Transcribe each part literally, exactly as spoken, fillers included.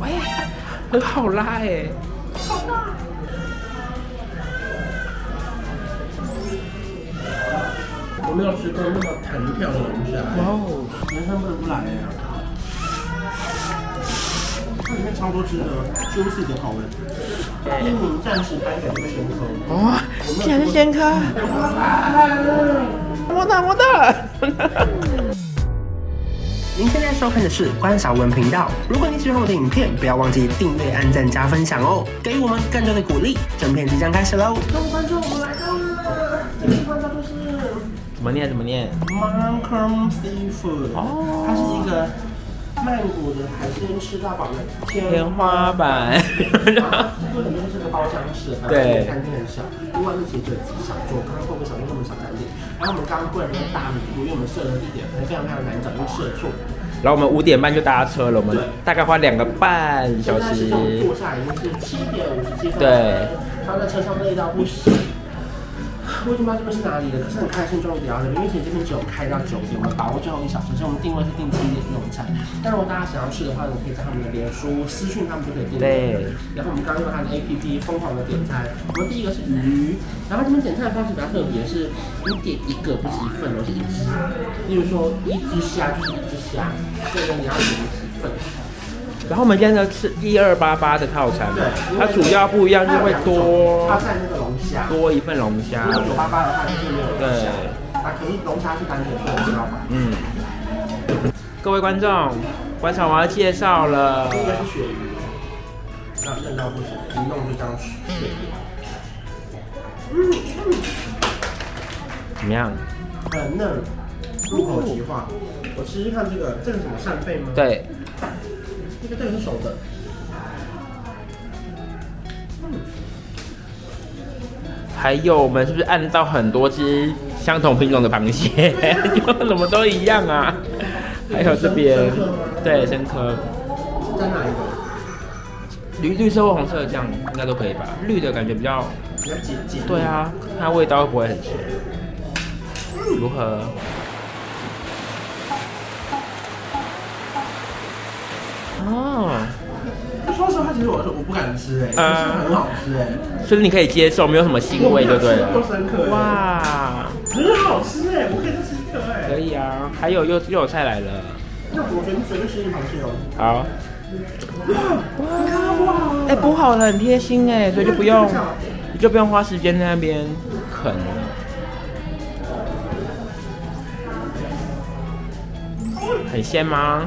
喂，很好拉哎、欸，好大。我没有吃过那么弹跳的龙虾、欸，哇哦，人生不出来哎、欸。 它里面超多汁的，就是的好味。英明战士版本的鲜科哦，竟然是鲜科！摸到摸到！您现在收看的是关韶文频道。如果你喜欢我的影片，不要忘记订阅、按赞、加分享哦，给予我们更多的鼓励。整片即将开始喽！各位观众，我们来到了，这个味道就是怎么念？怎么念 ？Mancom Seafood。哦，它是一个。 曼谷的海鲜吃到饱的天花板，不过里面是个包厢式，对，餐厅很小，另外面其实只有几小桌，刚刚后面小桌那么小餐厅。然后我们刚刚过了那个大迷路，因为我们设的地点非常非常难找，就设错。然后我们五点半就搭车了，我们大概花两个半小时。坐下已经是七点五十七分，对，然后在车上累到不行。 我已经不知道这边是哪里了，可是很开心，终于聊了。因为其实这边只有开到九点，我们把握最后一小时，所以我们定位是定七点用餐。但如果大家想要吃的话，你可以在他们的脸书私讯他们就可以订位。然后我们刚刚用他的 A P P 疯狂的点餐，我们第一个是鱼，然后这边点餐的方式比较特别，是你点一个不是一份，我是一只。例如说一只虾就是一只虾，所以你要点几份。然后我们现在吃一二八八的套餐，对，它主要不一样就会多。 多一份龙虾，如果九八八的话就是没有龙虾，啊，可是龙虾是单纯的，知道吗？嗯。各位观众，观察我要介绍了，这个是鳕鱼，那味道不行，一弄就当鳕鱼。怎么样？很嫩，入口即化。我吃吃看这个，这个什么扇贝吗？对。这个这个是熟的。 还有我们是不是按到很多只相同品种的螃蟹，就怎么都一样啊？还有这边，对，生科。在哪一个？绿绿色或红色的酱应该都可以吧？绿的感觉比较比较解解。对啊，它味道会不会很咸？如何？ 说实话，其实我是我不敢吃哎、欸，呃、很好吃哎、欸，所以你可以接受，没有什么腥味就对了。够深刻、欸、哇，很好吃哎、欸，我可以再吃一颗哎、欸。可以啊，还有又又有菜来了。那我觉得随便吃一螃蟹哦。好。哇哇！哎，补好了，很贴心哎、欸，所以就不用，你就不用花时间在那边啃了。很鲜吗？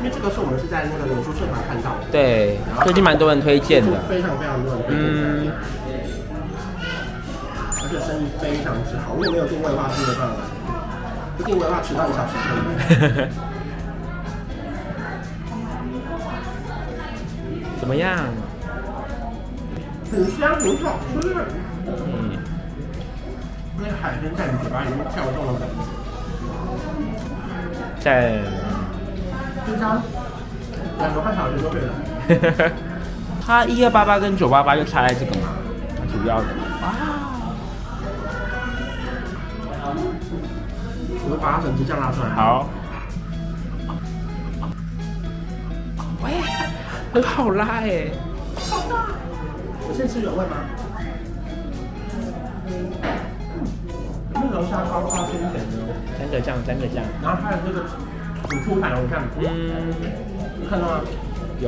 因为这个是我们是在那个脸书社团看到的，对，最近蛮多人推荐的，非常非常多人推荐的，嗯，而且生意非常之好，因为没有定位的话是没办法，不定位的话迟到一小时可以。怎么样？很香，很好吃。嗯，那个海鲜在你嘴巴里面跳动的感觉，在。 两个半小时都可以了。它一二八八跟九八八就差在这个嘛，主要的。啊！我们把它整只酱拉出来。好。喂，很好拉哎、欸。好大。我先吃原味吗？那龙虾膏超鲜甜的。沾着酱，沾着酱。然后它的那个。 很出彩，我看，嗯，你看到吗？有。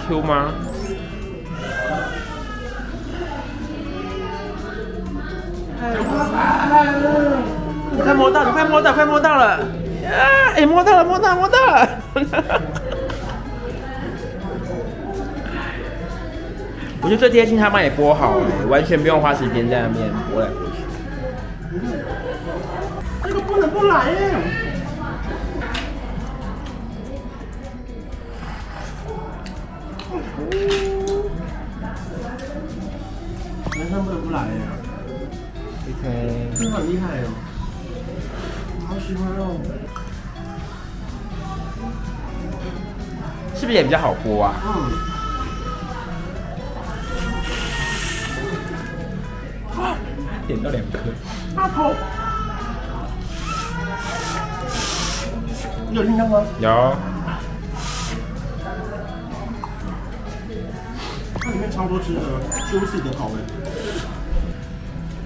Q 吗？你快摸到，你快摸到，快摸到了！啊，哎，摸到了，摸到，摸到了！我觉得最贴心，他帮你剥好、欸，完全不用花时间在那边剥来剥去。这个不能不来耶、欸！南山不得不来呀、啊。OK。真的很厉害哦，好喜欢哦。是不是也比较好剥啊？嗯。 点到两颗，大头，你有听到吗？有。它里面超多汁的，猪是的口味。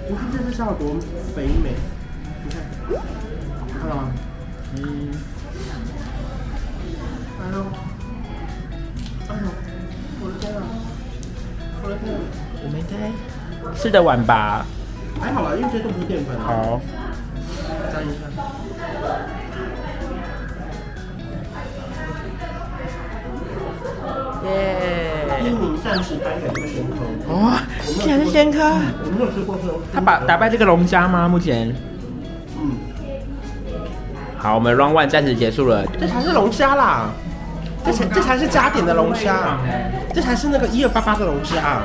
你看这只虾有多肥美，你看，看到吗？嗯。哎呦，哎呦，我的天啊！我的天啊！我没开，吃得完吧？ 还好啦，因为这都不是淀粉啊。好，沾一下。耶！英明暂时掰开这个生科。哦，竟然是生科！我没有吃过生科。他把打败这个龙虾吗？目前。嗯。好，我们 round one 暂时结束了。这才是龙虾啦！这才这才是加点的龙虾，这才是那个一二八八的龙虾。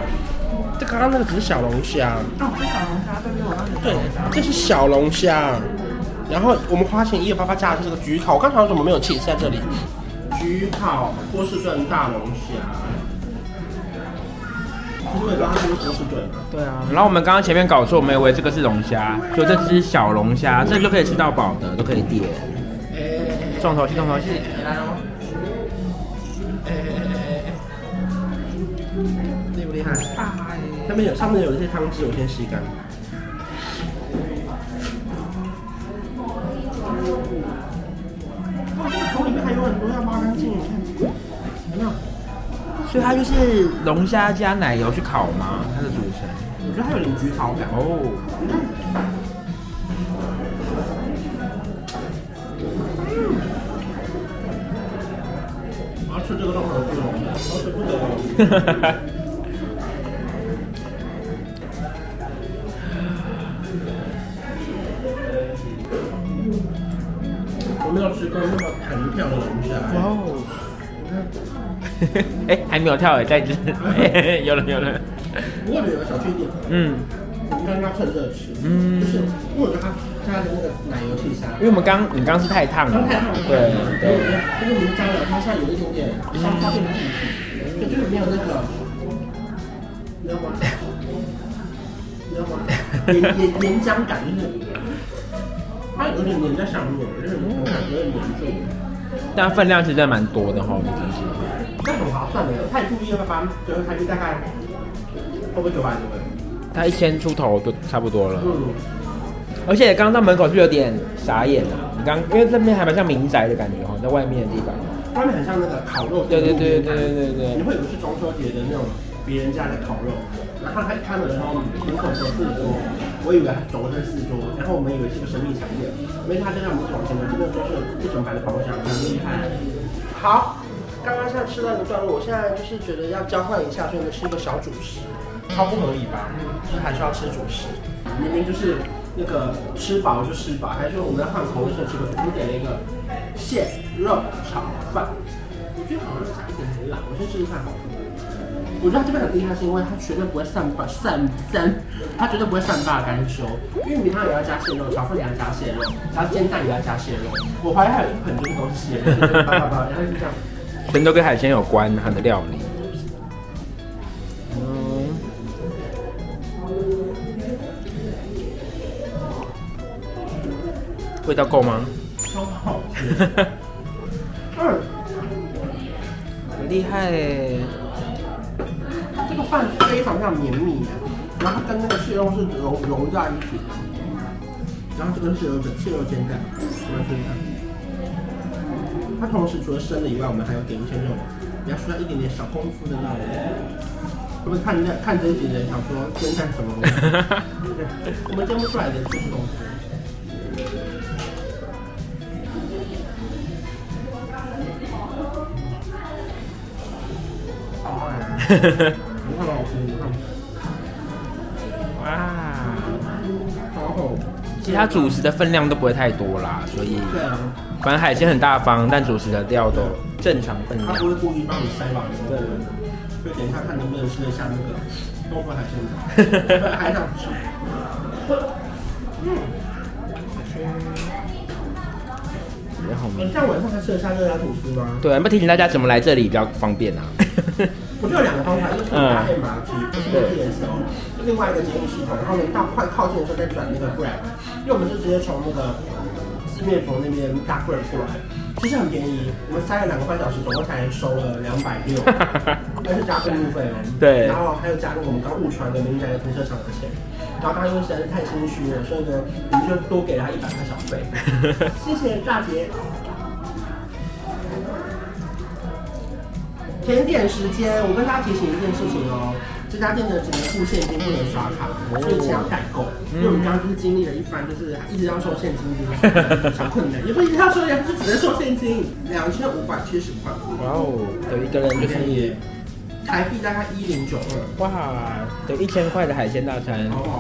这刚刚那个只是小龙虾，哦，这小龙虾，对对，我刚才对，这是小龙虾。然后我们花钱一二八八加的是这个焗烤，我刚才怎么没有起司在这里？焗烤波士顿大龙虾，其实我也不知道它是不是波士顿啊。对啊。然后我们刚刚前面搞错，我们以为这个是龙虾，就这只小龙虾，这就可以吃到饱的，都可以点。重头戏，重头戏，来喽！哎哎哎哎哎，厉不厉害？啊！ 上面有上面有一些汤汁，我先吸干。哇，这个头里面还有很多要挖干净，你看，有没有？所以它就是龙虾加奶油去烤吗？它的组成？我觉得它有点焗烤感哦。嗯，我要吃这个肉好不容易，好舍不得。哎，还没有跳哎，再一只，有了有了。不过有个小缺点，嗯，你刚刚趁热吃，嗯，就是因为我觉得它加的那个奶油起司，因为我们刚你刚是太烫了，太烫了，对对，因为我们加了它现在有一点点烧焦变成液体，所以就是没有那个，你知道吗？你知道吗？黏黏黏浆感，就是它有点黏在上面，就是我感觉有点黏住。 但分量其实真的蛮多的哈，这东西。那很划算的，它也注意了吧？最后台币大概会不会九百多？它一千出头就差不多了。嗯。而且刚刚到门口就有点傻眼了，你刚因为这边还蛮像民宅的感觉哈，在外面的地方。外面很像那个烤肉。对对对对对对对。你会以为是中秋节的那种别人家的烤肉，然后他看的时候，门口有四桌，我以为他总共是四桌，然后我们以为是个神秘产业。 因为它就像我们往前的，这个就是一整排的包厢，很厉害。好，刚刚现在吃到一个段落，我现在就是觉得要交换一下，所以我们吃一个小主食，超不合理吧？就是还是要吃主食，明明就是那个吃饱就吃饱，还说我们要换口味，所以吃个主食，点了一个蟹肉炒饭。我觉得好像加一点很辣，我先试试看好了。我觉得它这边很厉害，是因为它绝对不会散发散散，它绝对不会散发干修。玉米汤也要加蟹肉，炒饭也要加蟹肉，然后煎蛋也要加蟹肉。我怀疑还有一盆就是都是蟹肉，然后就这样，全都跟海鲜有关，它的料理。嗯，味道够吗？超好吃。嗯，很厉害哎。 这个饭非常非常绵密，然后跟那个蟹肉是融融在一起的。然后这个是有个蟹肉煎蛋，我们试一下。它同时除了生的以外，我们还有点一些肉，你要需要一点点小功夫的那种。会不会看那看这一集的人想说煎蛋什么东西？我们煎不出来的就是功夫。哦 很好吃，哇！好好，其他主食的分量都不会太多啦，所以对啊，反正海鲜很大方，但主食的料都正常分量。他不会故意帮你塞吧？对，就点一下看能不能吃得下那个东坡海鲜汤，海胆吃。嗯，也好迷。这样晚上还吃得下热辣吐司吗？对，不提醒大家怎么来这里比较方便啊。我就有两个方法，一个是搭 M R T， 就是 T S O， 另外一个捷运系统。然后呢，到快靠近的时候再转那个 Grab， 因为我们就直接从那个四面佛那边搭 Grab 过来，其实很便宜。我们塞了两个半小时，总共才收了两百六，但是加购物费哦。对。然后还有加入我们刚误传的民宅的停车场的钱。然后他因为实在是太心虚了，所以呢，我们就多给了他一百块小费。谢谢大姐。甜点时间，我跟大家提醒一件事情哦，这家店的只能付现金，不能刷卡，所以请要代购。因为我们刚刚就是经历了一番，就是一直要收现金的小困难，也不一定要收钱，就只能收现金，两千五百七十块。哇哦，有一个人就是台币大概一零九二。哇，有一千块的海鲜大餐。好好，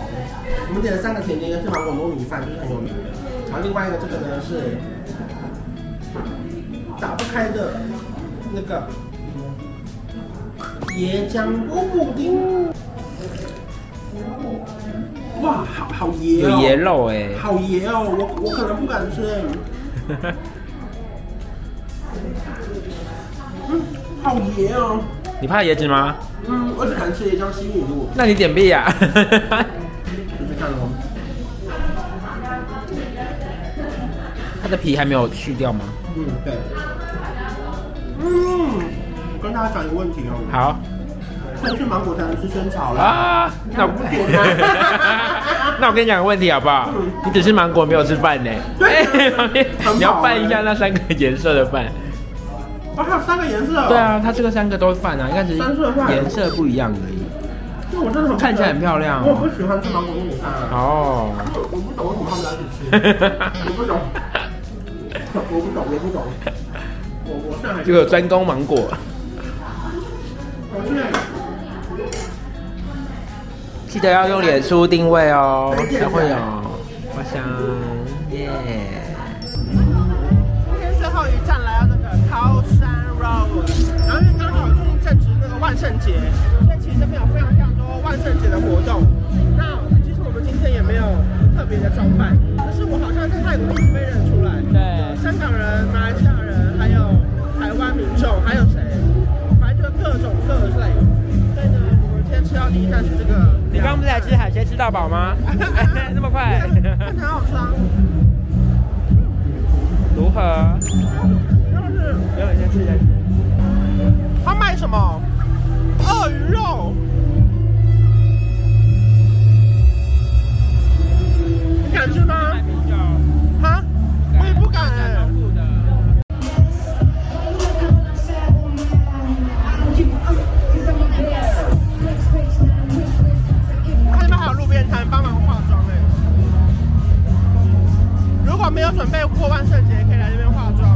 我们点了三个甜点，一个是芒果糯米饭，就是很有名的，然后另外一个这个呢是打不开的那个。椰浆锅布丁，哇，好好椰、喔，有椰肉哎、欸，好椰哦、喔，我我可能不敢吃、欸。嗯，好椰哦、喔。你怕椰子吗？嗯，我只敢吃椰浆西米露。那你点屁呀、啊！就是看哦，它的皮还没有去掉吗？嗯，对。嗯。跟大家讲一个问题哦。好。先去芒果才能吃生炒啦。啊，那我不点啊。那我跟你讲个问题好不好？嗯、你只吃芒果没有吃饭呢。对、啊欸。你要拌一下那三个颜色的饭。啊，还有三个颜色、哦。对啊，它这个三个都是饭啊，应该只是颜色不一样而已。那我真的很看起来很漂亮、哦。我不喜欢吃芒果糯米饭。哦。我不懂为什么他们要一起吃。我不懂。我不懂，我不懂。我我上海就有专攻芒果。记得要用脸书定位哦，才会有花香耶。今天最后一站来到那个桃山 Road， 然后因为刚好最近正值那个万圣节，所以其实这边有非常非常多万圣节的活动。那其实我们今天也没有特别的装扮，可是我好像在泰国一直被认出来，对，香港人、马来西亚人，还有台湾民众，还有谁？各种各类，所以呢，我们今天吃到第一站是这个。你刚不是来吃海鲜吃到饱吗？那么快？看起来好吃啊！如何？就是等我先吃一下。他卖什么？鳄鱼肉。你敢吃吗？啊？我也不敢哎。没有准备过万圣节，可以来这边化妆。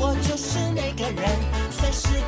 我就是那个人，随时。